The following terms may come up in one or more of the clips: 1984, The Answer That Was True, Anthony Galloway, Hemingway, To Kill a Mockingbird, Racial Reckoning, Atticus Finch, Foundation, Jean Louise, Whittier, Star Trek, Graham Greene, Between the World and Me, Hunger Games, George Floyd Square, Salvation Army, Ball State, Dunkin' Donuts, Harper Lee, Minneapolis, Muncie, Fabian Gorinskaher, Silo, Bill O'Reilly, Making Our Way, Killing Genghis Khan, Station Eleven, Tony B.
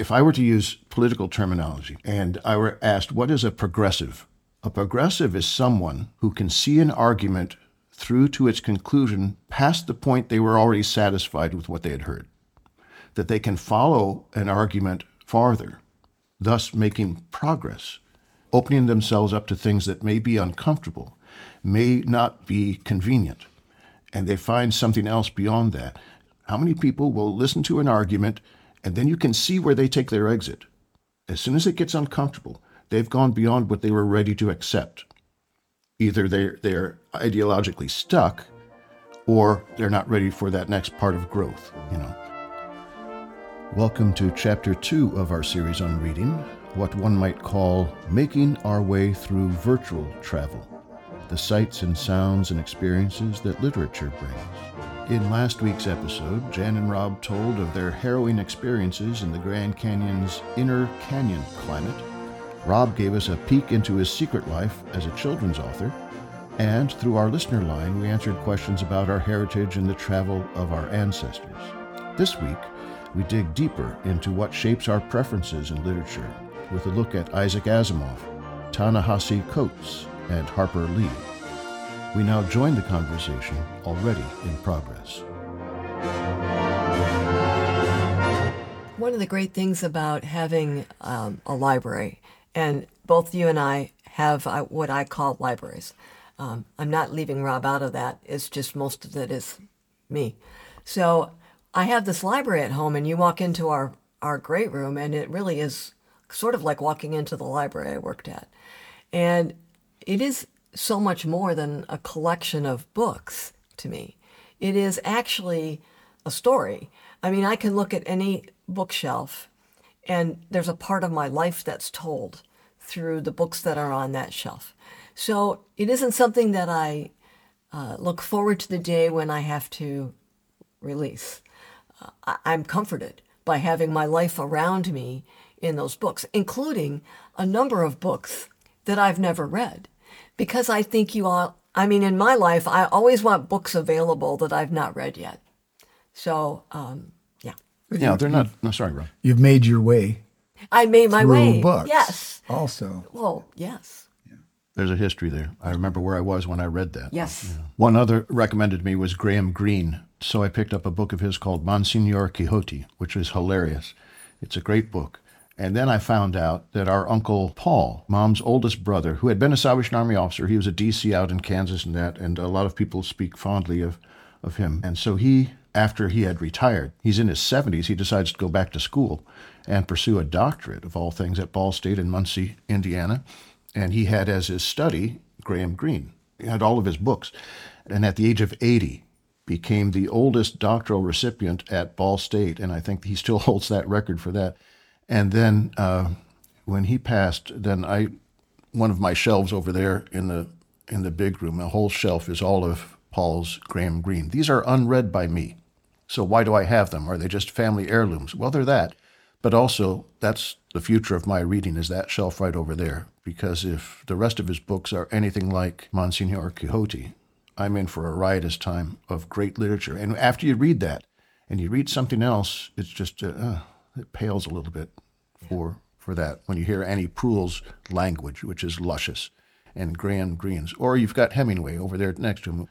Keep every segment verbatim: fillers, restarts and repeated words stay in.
if I were to use political terminology and I were asked, what is a progressive? A progressive is someone who can see an argument through to its conclusion past the point they were already satisfied with what they had heard, that they can follow an argument farther, thus making progress, opening themselves up to things that may be uncomfortable, may not be convenient, and they find something else beyond that. How many people will listen to an argument and then you can see where they take their exit? As soon as it gets uncomfortable, they've gone beyond what they were ready to accept. Either they're, they're ideologically stuck or they're not ready for that next part of growth, you know. Welcome to Chapter two of our series on reading, what one might call Making Our Way Through Virtual Travel, the sights and sounds and experiences that literature brings. In last week's episode, Jan and Rob told of their harrowing experiences in the Grand Canyon's inner canyon climate. Rob gave us a peek into his secret life as a children's author, and through our listener line, we answered questions about our heritage and the travel of our ancestors. This week, we dig deeper into what shapes our preferences in literature with a look at Isaac Asimov, Ta-Nehisi Coates, and Harper Lee. We now join the conversation already in progress. One of the great things about having um, a library, and both you and I have uh, what I call libraries. Um, I'm not leaving Rob out of that. It's just most of it is me. So I have this library at home, and you walk into our, our great room, and it really is sort of like walking into the library I worked at. And it is so much more than a collection of books to me. It is actually a story. I mean, I can look at any bookshelf, and there's a part of my life that's told through the books that are on that shelf. So it isn't something that I uh, look forward to the day when I have to release. I'm comforted by having my life around me in those books, including a number of books that I've never read. Because I think you all, I mean, in my life, I always want books available that I've not read yet. So, um, yeah. Yeah, they're not, no, sorry, Rob. You've made your way. I made my way. Books, yes. Also. Well, yes. Yeah. There's a history there. I remember where I was when I read that. Yes. Yeah. One other recommended to me was Graham Greene. So I picked up a book of his called Monsignor Quixote, which is hilarious. It's a great book. And then I found out that our Uncle Paul, Mom's oldest brother, who had been a Salvation Army officer, he was a D C out in Kansas and that, and a lot of people speak fondly of, of him. And so he, after he had retired, he's in his seventies, he decides to go back to school and pursue a doctorate, of all things, at Ball State in Muncie, Indiana. And he had as his study Graham Greene. He had all of his books. And at the age of eighty, became the oldest doctoral recipient at Ball State, and I think he still holds that record for that. And then uh, when he passed, then I, one of my shelves over there in the in the big room, a whole shelf is all of Paul's Graham Greene. These are unread by me, so why do I have them? Are they just family heirlooms? Well, they're that, but also that's the future of my reading is that shelf right over there, because if the rest of his books are anything like Monsignor Quixote, I'm in for a riotous time of great literature. And after you read that and you read something else, it's just, uh, it pales a little bit for for that. When you hear Annie Proulx's language, which is luscious, and Graham Greene's, or you've got Hemingway over there next to him.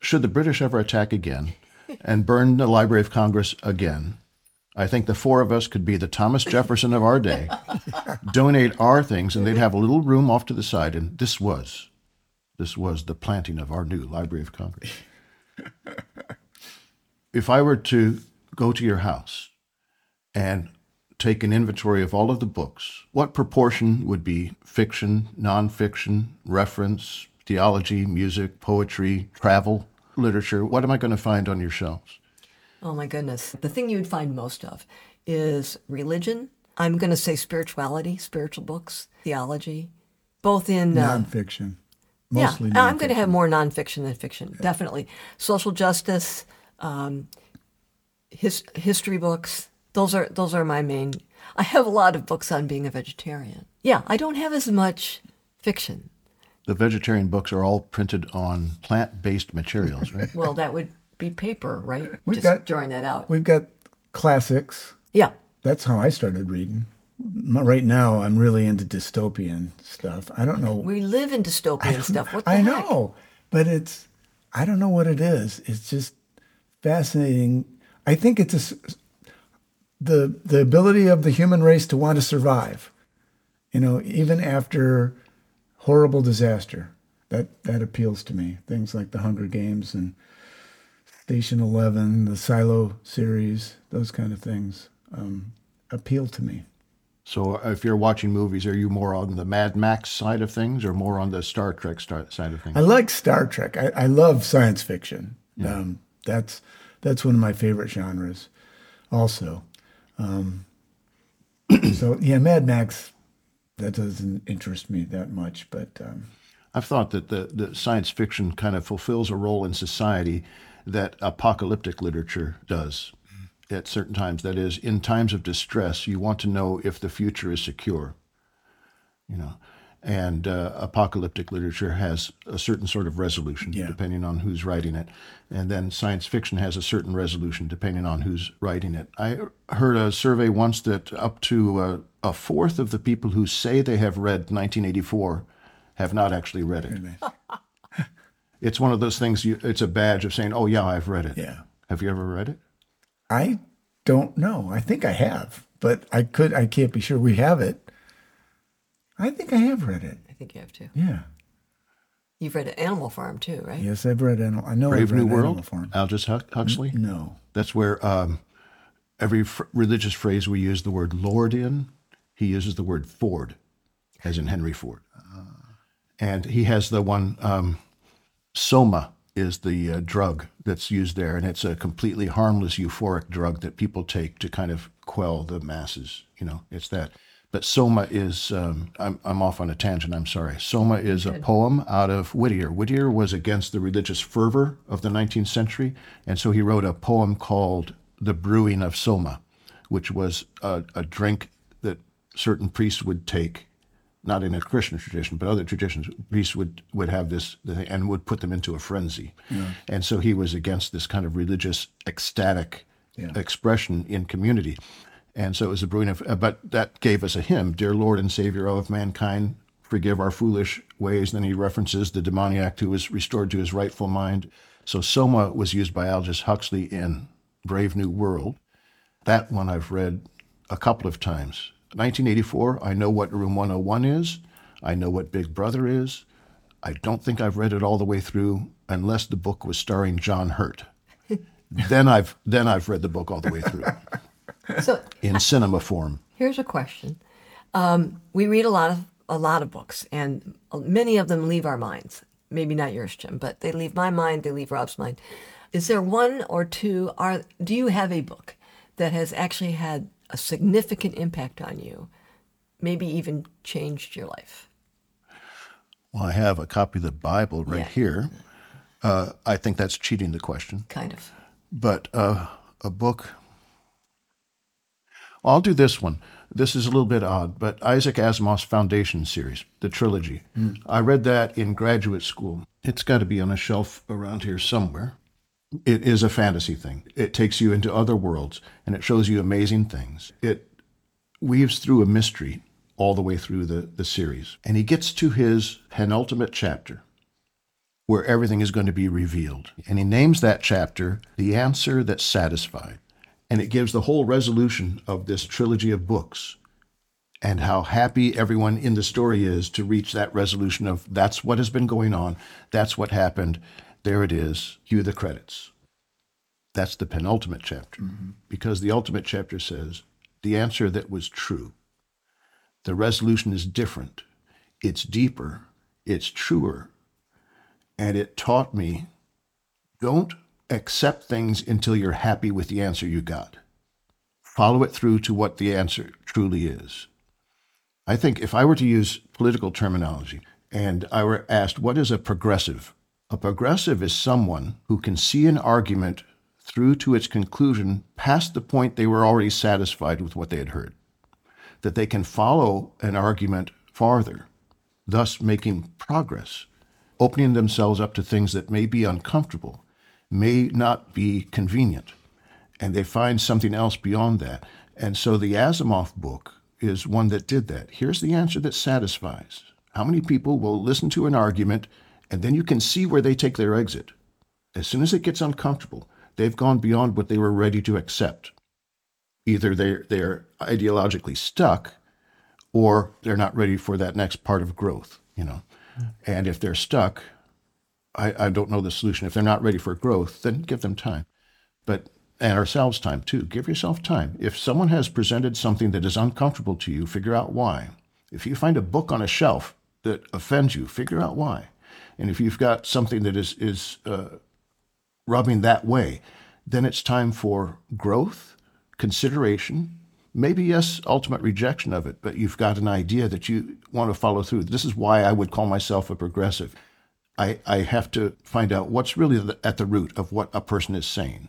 Should the British ever attack again and burn the Library of Congress again, I think the four of us could be the Thomas Jefferson of our day, donate our things, and they'd have a little room off to the side, and this was... This was the planting of our new Library of Congress. If I were to go to your house and take an inventory of all of the books, what proportion would be fiction, nonfiction, reference, theology, music, poetry, travel, literature? What am I going to find on your shelves? Oh, my goodness. The thing you'd find most of is religion. I'm going to say spirituality, spiritual books, theology, both in... Nonfiction. Uh, Mostly yeah, I'm going to have more nonfiction than fiction, yeah. Definitely. Social justice, um, his, history books, those are those are my main. I have a lot of books on being a vegetarian. Yeah, I don't have as much fiction. The vegetarian books are all printed on plant-based materials, right? Well, that would be paper, right? We've Just got, drawing that out. We've got classics. Yeah. that's how I started reading. Right now, I'm really into dystopian stuff. I don't know. We live in dystopian stuff. What the I heck? know, but it's, I don't know what it is. It's just fascinating. I think it's a, the the ability of the human race to want to survive, you know, even after horrible disaster. That that appeals to me. Things like the Hunger Games and Station Eleven, the Silo series, those kind of things um, appeal to me. So if you're watching movies, are you more on the Mad Max side of things or more on the Star Trek star- side of things? I like Star Trek. I, I love science fiction. Yeah. Um, that's that's one of my favorite genres also. Um, so, yeah, Mad Max, that doesn't interest me that much. But um, I've thought that the, the science fiction kind of fulfills a role in society that apocalyptic literature does. At certain times, that is, in times of distress, you want to know if the future is secure, you know, and uh, apocalyptic literature has a certain sort of resolution, yeah, depending on who's writing it, and then science fiction has a certain resolution depending on who's writing it. I heard a survey once that up to uh, a fourth of the people who say they have read nineteen eighty-four have not actually read it. It's one of those things, you, it's a badge of saying, oh, yeah, I've read it. Yeah. Have you ever read it? I don't know. I think I have, but I could. I can't be sure. We have it. I think I have read it. I think you have too. Yeah. You've read Animal Farm too, right? Yes, I've read Animal. I know. Brave I've read New World. Animal Farm. Aldous Huxley. N- no. That's where um, every fr- religious phrase we use the word Lord in. He uses the word Ford, as in Henry Ford. Uh, and he has the one um, Soma. Is the uh, drug that's used there, and it's a completely harmless euphoric drug that people take to kind of quell the masses. You know, it's that. But Soma is, um, I'm I'm off on a tangent, I'm sorry. Soma is a poem out of Whittier. Whittier was against the religious fervor of the nineteenth century, and so he wrote a poem called The Brewing of Soma, which was a, a drink that certain priests would take, not in a Christian tradition, but other traditions, priests would, would have this and would put them into a frenzy. Yeah. And so he was against this kind of religious, ecstatic yeah. expression in community. And so it was a brewing of, but that gave us a hymn, Dear Lord and Savior of Mankind, Forgive Our Foolish Ways. Then he references the demoniac who was restored to his rightful mind. So Soma was used by Aldous Huxley in Brave New World. That one I've read a couple of times. nineteen eighty-four, I know what Room one oh one is. I know what Big Brother is. I don't think I've read it all the way through unless the book was starring John Hurt. then I've then I've read the book all the way through so, in cinema form. Here's a question. Um, we read a lot of a lot of books, and many of them leave our minds. Maybe not yours, Jim, but they leave my mind, they leave Rob's mind. Is there one or two, are, do you have a book that has actually had a significant impact on you, maybe even changed your life? Well, I have a copy of the Bible right yeah. here. Uh, I think that's cheating the question. Kind of. But uh, a book, I'll do this one. This is a little bit odd, but Isaac Asimov's Foundation series, the trilogy. Mm. I read that in graduate school. It's got to be on a shelf around here somewhere. It is a fantasy thing. It takes you into other worlds, and it shows you amazing things. It weaves through a mystery all the way through the, the series. And he gets to his penultimate chapter, where everything is going to be revealed. And he names that chapter, The Answer That's Satisfied. And it gives the whole resolution of this trilogy of books and how happy everyone in the story is to reach that resolution of that's what has been going on, that's what happened, there it is, cue the credits. That's the penultimate chapter, mm-hmm. because the ultimate chapter says, the answer that was true. The resolution is different. It's deeper. It's truer. And it taught me, don't accept things until you're happy with the answer you got. Follow it through to what the answer truly is. I think if I were to use political terminology and I were asked, what is a progressive? A progressive is someone who can see an argument through to its conclusion past the point they were already satisfied with what they had heard, that they can follow an argument farther, thus making progress, opening themselves up to things that may be uncomfortable, may not be convenient, and they find something else beyond that. And so the Asimov book is one that did that. Here's the answer that satisfies. How many people will listen to an argument, and then you can see where they take their exit? As soon as it gets uncomfortable, they've gone beyond what they were ready to accept. Either they're, they're ideologically stuck, or they're not ready for that next part of growth, you know. And if they're stuck, I, I don't know the solution. If they're not ready for growth, then give them time. But, and ourselves time, too. Give yourself time. If someone has presented something that is uncomfortable to you, figure out why. If you find a book on a shelf that offends you, figure out why. And if you've got something that is, is uh, rubbing that way, then it's time for growth, consideration, maybe, yes, ultimate rejection of it, but you've got an idea that you want to follow through. This is why I would call myself a progressive. I, I have to find out what's really the, at the root of what a person is saying.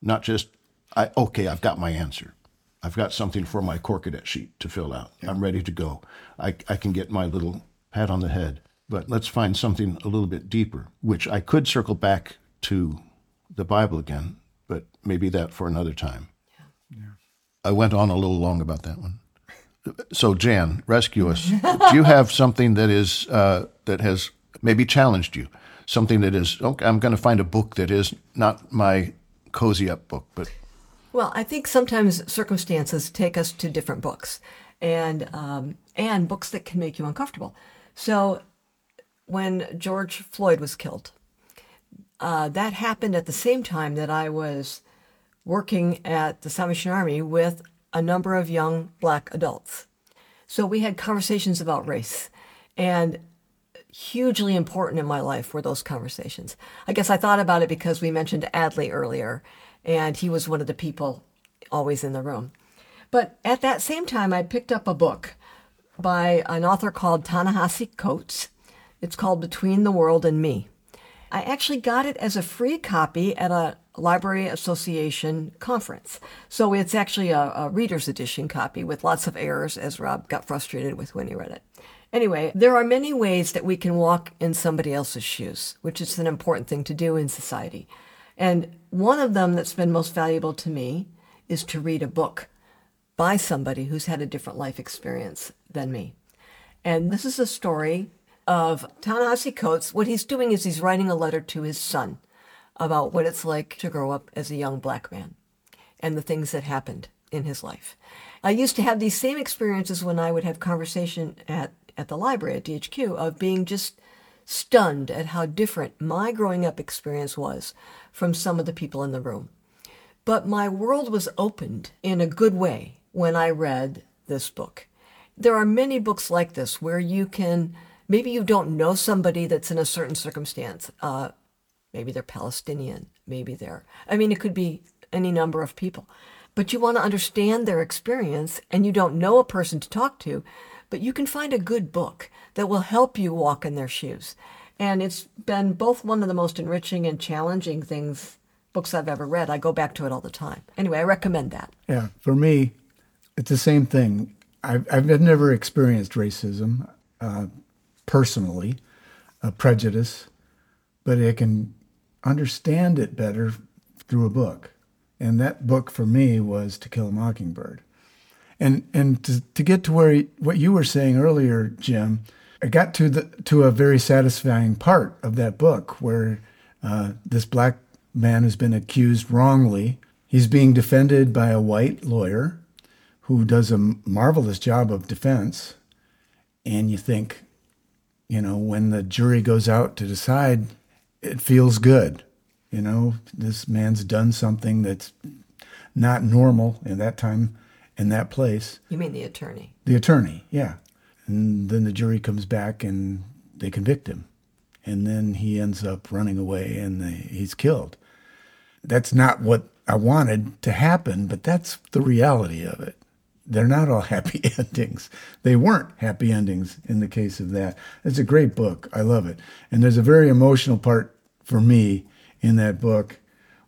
Not just, I okay, I've got my answer. I've got something for my core cadet sheet to fill out. Yeah. I'm ready to go. I, I can get my little pat on the head. But let's find something a little bit deeper, which I could circle back to the Bible again, but maybe that for another time. Yeah. Yeah. I went on a little long about that one. So, Jan, rescue us. Do you have something that is uh, that has maybe challenged you? Something that is, okay, I'm going to find a book that is not my cozy up book, but... Well, I think sometimes circumstances take us to different books, and um, and books that can make you uncomfortable. So when George Floyd was killed, uh, that happened at the same time that I was working at the Salvation Army with a number of young black adults. So we had conversations about race, and hugely important in my life were those conversations. I guess I thought about it because we mentioned Adley earlier, and he was one of the people always in the room. But at that same time, I picked up a book by an author called Ta-Nehisi Coates. It's called Between the World and Me. I actually got it as a free copy at a Library Association conference. So it's actually a, a reader's edition copy with lots of errors, as Rob got frustrated with when he read it. Anyway, there are many ways that we can walk in somebody else's shoes, which is an important thing to do in society. And one of them that's been most valuable to me is to read a book by somebody who's had a different life experience than me. And this is a story of Ta-Nehisi Coates. What he's doing is he's writing a letter to his son about what it's like to grow up as a young black man and the things that happened in his life. I used to have these same experiences when I would have conversation at, at the library at D H Q of being just stunned at how different my growing up experience was from some of the people in the room. But my world was opened in a good way when I read this book. There are many books like this where you can, maybe you don't know somebody that's in a certain circumstance. Uh, maybe they're Palestinian, maybe they're, I mean, it could be any number of people. But you want to understand their experience, and you don't know a person to talk to, but you can find a good book that will help you walk in their shoes. And it's been both one of the most enriching and challenging things, books I've ever read. I go back to it all the time. Anyway, I recommend that. Yeah, for me, it's the same thing. I've, I've never experienced racism uh, personally, uh, prejudice, but I can understand it better through a book. And that book for me was To Kill a Mockingbird. And and to, to get to where what you were saying earlier, Jim, I got to the to a very satisfying part of that book where uh, this black man has been accused wrongly. He's being defended by a white lawyer who does a marvelous job of defense. And you think, you know, when the jury goes out to decide, it feels good. You know, this man's done something that's not normal in that time, in that place. You mean the attorney? The attorney, yeah. And then the jury comes back and they convict him. And then he ends up running away and they, he's killed. That's not what I wanted to happen, but that's the reality of it. They're not all happy endings. They weren't happy endings in the case of that. It's a great book. I love it. And there's a very emotional part for me in that book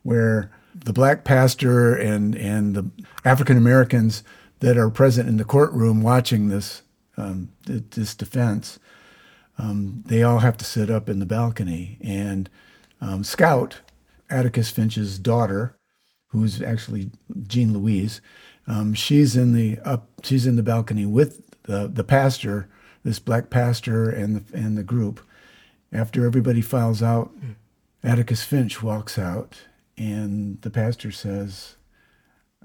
where the black pastor and, and the African Americans that are present in the courtroom watching this um, this defense, um, they all have to sit up in the balcony. And um, Scout, Atticus Finch's daughter, who's actually Jean Louise, Um, she's in the up. She's in the balcony with the the pastor, this black pastor, and the and the group. After everybody files out, Atticus Finch walks out, and the pastor says,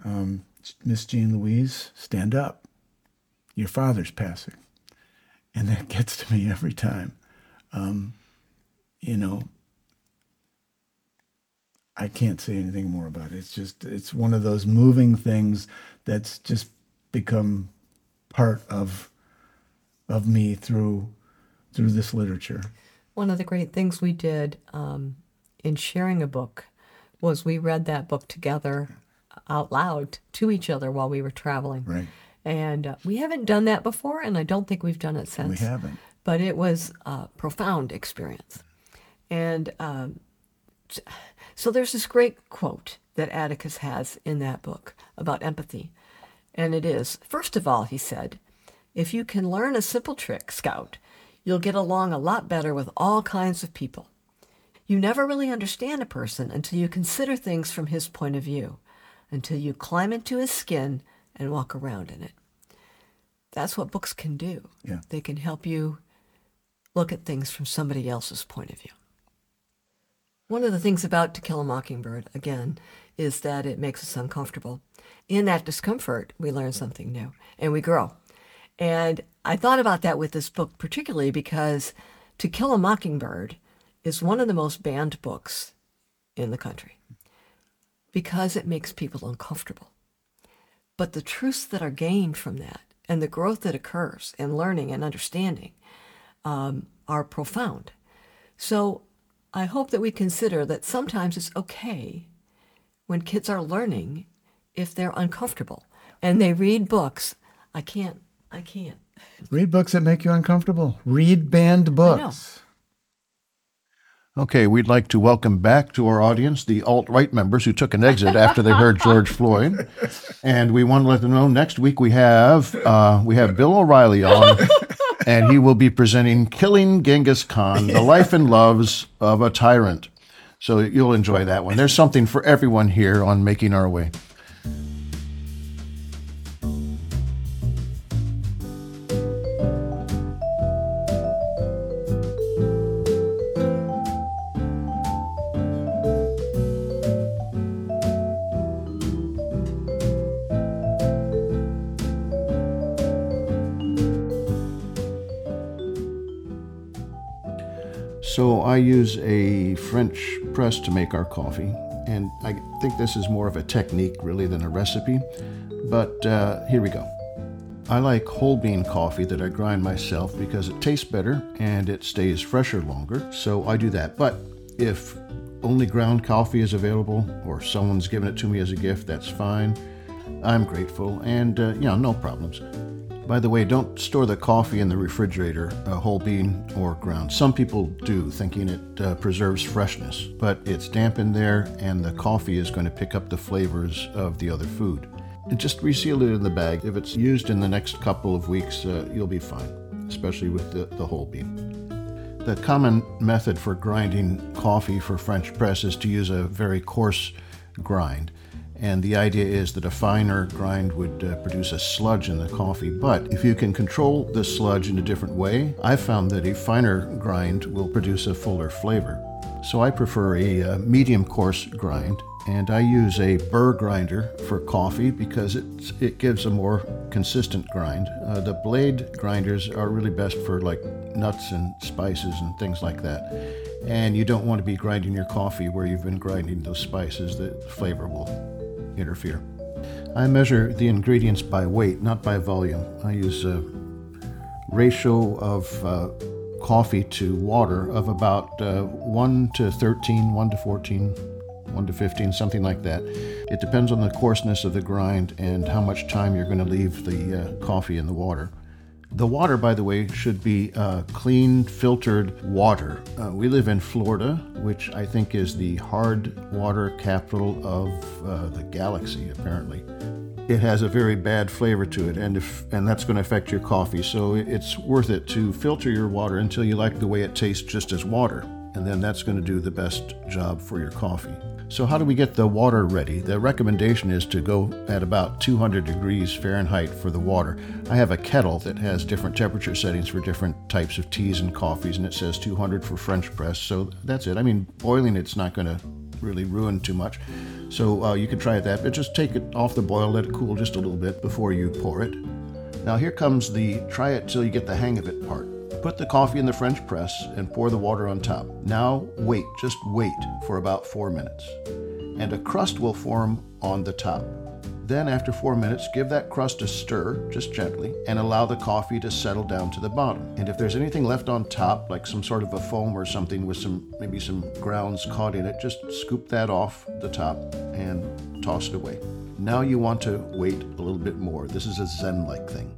um, "Miss Jean Louise, stand up. Your father's passing." And that gets to me every time. Um, you know, I can't say anything more about it. It's just, it's one of those moving things that's just become part of of me through through this literature. One of the great things we did um, in sharing a book was we read that book together out loud to each other while we were traveling. Right. And uh, we haven't done that before, and I don't think we've done it since. We haven't. But it was a profound experience. And um, so there's this great quote that Atticus has in that book about empathy. And it is, first of all, he said, if you can learn a simple trick, Scout, you'll get along a lot better with all kinds of people. You never really understand a person until you consider things from his point of view, until you climb into his skin and walk around in it. That's what books can do. Yeah. They can help you look at things from somebody else's point of view. One of the things about To Kill a Mockingbird, again, is that it makes us uncomfortable. In that discomfort, we learn something new, and we grow. And I thought about that with this book, particularly because To Kill a Mockingbird is one of the most banned books in the country because it makes people uncomfortable. But the truths that are gained from that and the growth that occurs in learning and understanding um, are profound. So I hope that we consider that sometimes it's okay when kids are learning if they're uncomfortable and they read books. I can't, I can't. Read books that make you uncomfortable. Read banned books. Okay, we'd like to welcome back to our audience the alt-right members who took an exit after they heard George Floyd. And we want to let them know next week we have uh, we have Bill O'Reilly on, and he will be presenting Killing Genghis Khan, The Life and Loves of a Tyrant. So you'll enjoy that one. There's something for everyone here on Making Our Way. So I use a French press to make our coffee, and I think this is more of a technique really than a recipe, but uh, here we go. I like whole bean coffee that I grind myself because it tastes better and it stays fresher longer, so I do that. But if only ground coffee is available or someone's giving it to me as a gift, that's fine. I'm grateful and, uh, you know, no problems. By the way, don't store the coffee in the refrigerator, uh, whole bean or ground. Some people do, thinking it uh, preserves freshness, but it's damp in there and the coffee is going to pick up the flavors of the other food. And just reseal it in the bag. If it's used in the next couple of weeks, uh, you'll be fine, especially with the, the whole bean. The common method for grinding coffee for French press is to use a very coarse grind. And the idea is that a finer grind would uh, produce a sludge in the coffee. But if you can control the sludge in a different way, I found that a finer grind will produce a fuller flavor. So I prefer a uh, medium coarse grind, and I use a burr grinder for coffee because it's, it gives a more consistent grind. Uh, the blade grinders are really best for like nuts and spices and things like that. And you don't want to be grinding your coffee where you've been grinding those spices. The flavor will interfere. I measure the ingredients by weight, not by volume. I use a ratio of uh, coffee to water of about uh, one to thirteen, one to fourteen, one to fifteen, something like that. It depends on the coarseness of the grind and how much time you're going to leave the uh, coffee in the water. The water, by the way, should be uh, clean, filtered water. Uh, we live in Florida, which I think is the hard water capital of uh, the galaxy, apparently. It has a very bad flavor to it, and if, and that's going to affect your coffee. So it's worth it to filter your water until you like the way it tastes just as water, and then that's going to do the best job for your coffee. So how do we get the water ready? The recommendation is to go at about two hundred degrees Fahrenheit for the water. I have a kettle that has different temperature settings for different types of teas and coffees, and it says two hundred for French press, so that's it. I mean, boiling it's not going to really ruin too much, so uh, you could try that, but just take it off the boil, let it cool just a little bit before you pour it. Now here comes the try it till you get the hang of it part. Put the coffee in the French press and pour the water on top. Now wait, just wait for about four minutes. And a crust will form on the top. Then after four minutes, give that crust a stir, just gently, and allow the coffee to settle down to the bottom. And if there's anything left on top, like some sort of a foam or something with some maybe some grounds caught in it, just scoop that off the top and toss it away. Now you want to wait a little bit more. This is a Zen-like thing.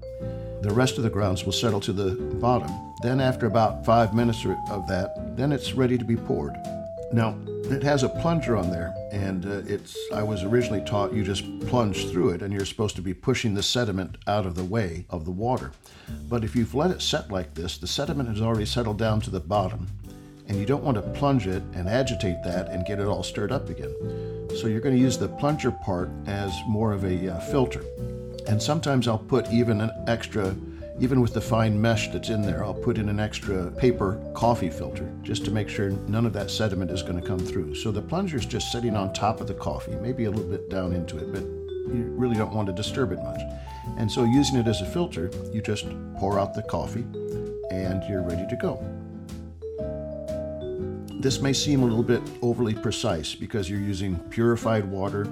The rest of the grounds will settle to the bottom. Then after about five minutes of that, then it's ready to be poured. Now, it has a plunger on there, and uh, it's I was originally taught you just plunge through it, and you're supposed to be pushing the sediment out of the way of the water. But if you've let it set like this, the sediment has already settled down to the bottom, and you don't want to plunge it and agitate that and get it all stirred up again. So you're going to use the plunger part as more of a uh, filter. And sometimes I'll put even an extra, even with the fine mesh that's in there, I'll put in an extra paper coffee filter just to make sure none of that sediment is going to come through. So the plunger's just sitting on top of the coffee, maybe a little bit down into it, but you really don't want to disturb it much. And so using it as a filter, you just pour out the coffee and you're ready to go. This may seem a little bit overly precise because you're using purified water.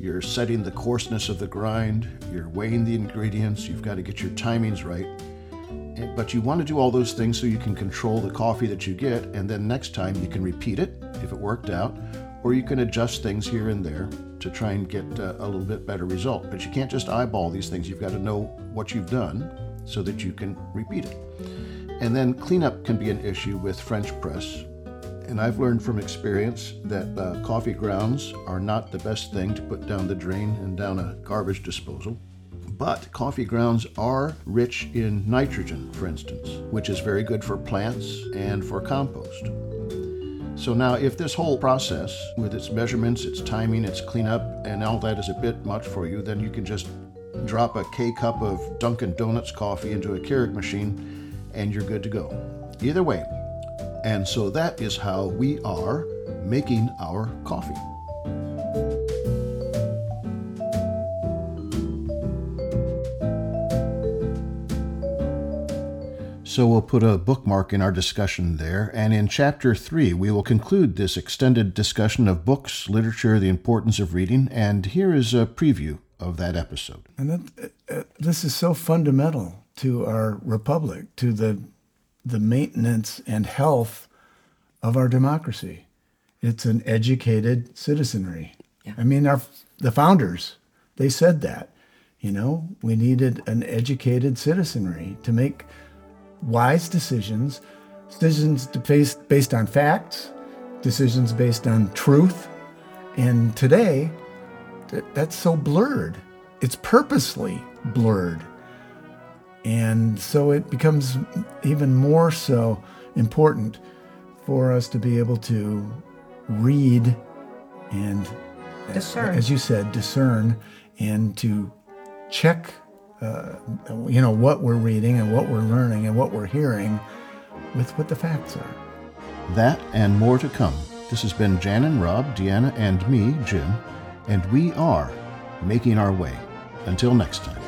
You're setting the coarseness of the grind, you're weighing the ingredients, you've got to get your timings right. But you want to do all those things so you can control the coffee that you get, and then next time you can repeat it if it worked out, or you can adjust things here and there to try and get uh, a little bit better result. But you can't just eyeball these things, you've got to know what you've done so that you can repeat it. And then cleanup can be an issue with French press. And I've learned from experience that uh, coffee grounds are not the best thing to put down the drain and down a garbage disposal. But coffee grounds are rich in nitrogen, for instance, which is very good for plants and for compost. So now if this whole process with its measurements, its timing, its cleanup, and all that is a bit much for you, then you can just drop a K-cup of Dunkin' Donuts coffee into a Keurig machine and you're good to go. Either way. And so that is how we are making our coffee. So we'll put a bookmark in our discussion there, and in Chapter three we will conclude this extended discussion of books, literature, the importance of reading, and here is a preview of that episode. And that, uh, this is so fundamental to our republic, to the the maintenance and health of our democracy. It's an educated citizenry. Yeah. I mean, our the founders, they said that. You know, we needed an educated citizenry to make wise decisions, decisions based, based on facts, decisions based on truth. And today, that's so blurred. It's purposely blurred. And so it becomes even more so important for us to be able to read and, discern. As you said, discern and to check, uh, you know, what we're reading and what we're learning and what we're hearing with what the facts are. That and more to come. This has been Jan and Rob, Deanna and me, Jim, and we are Making Our Way. Until next time.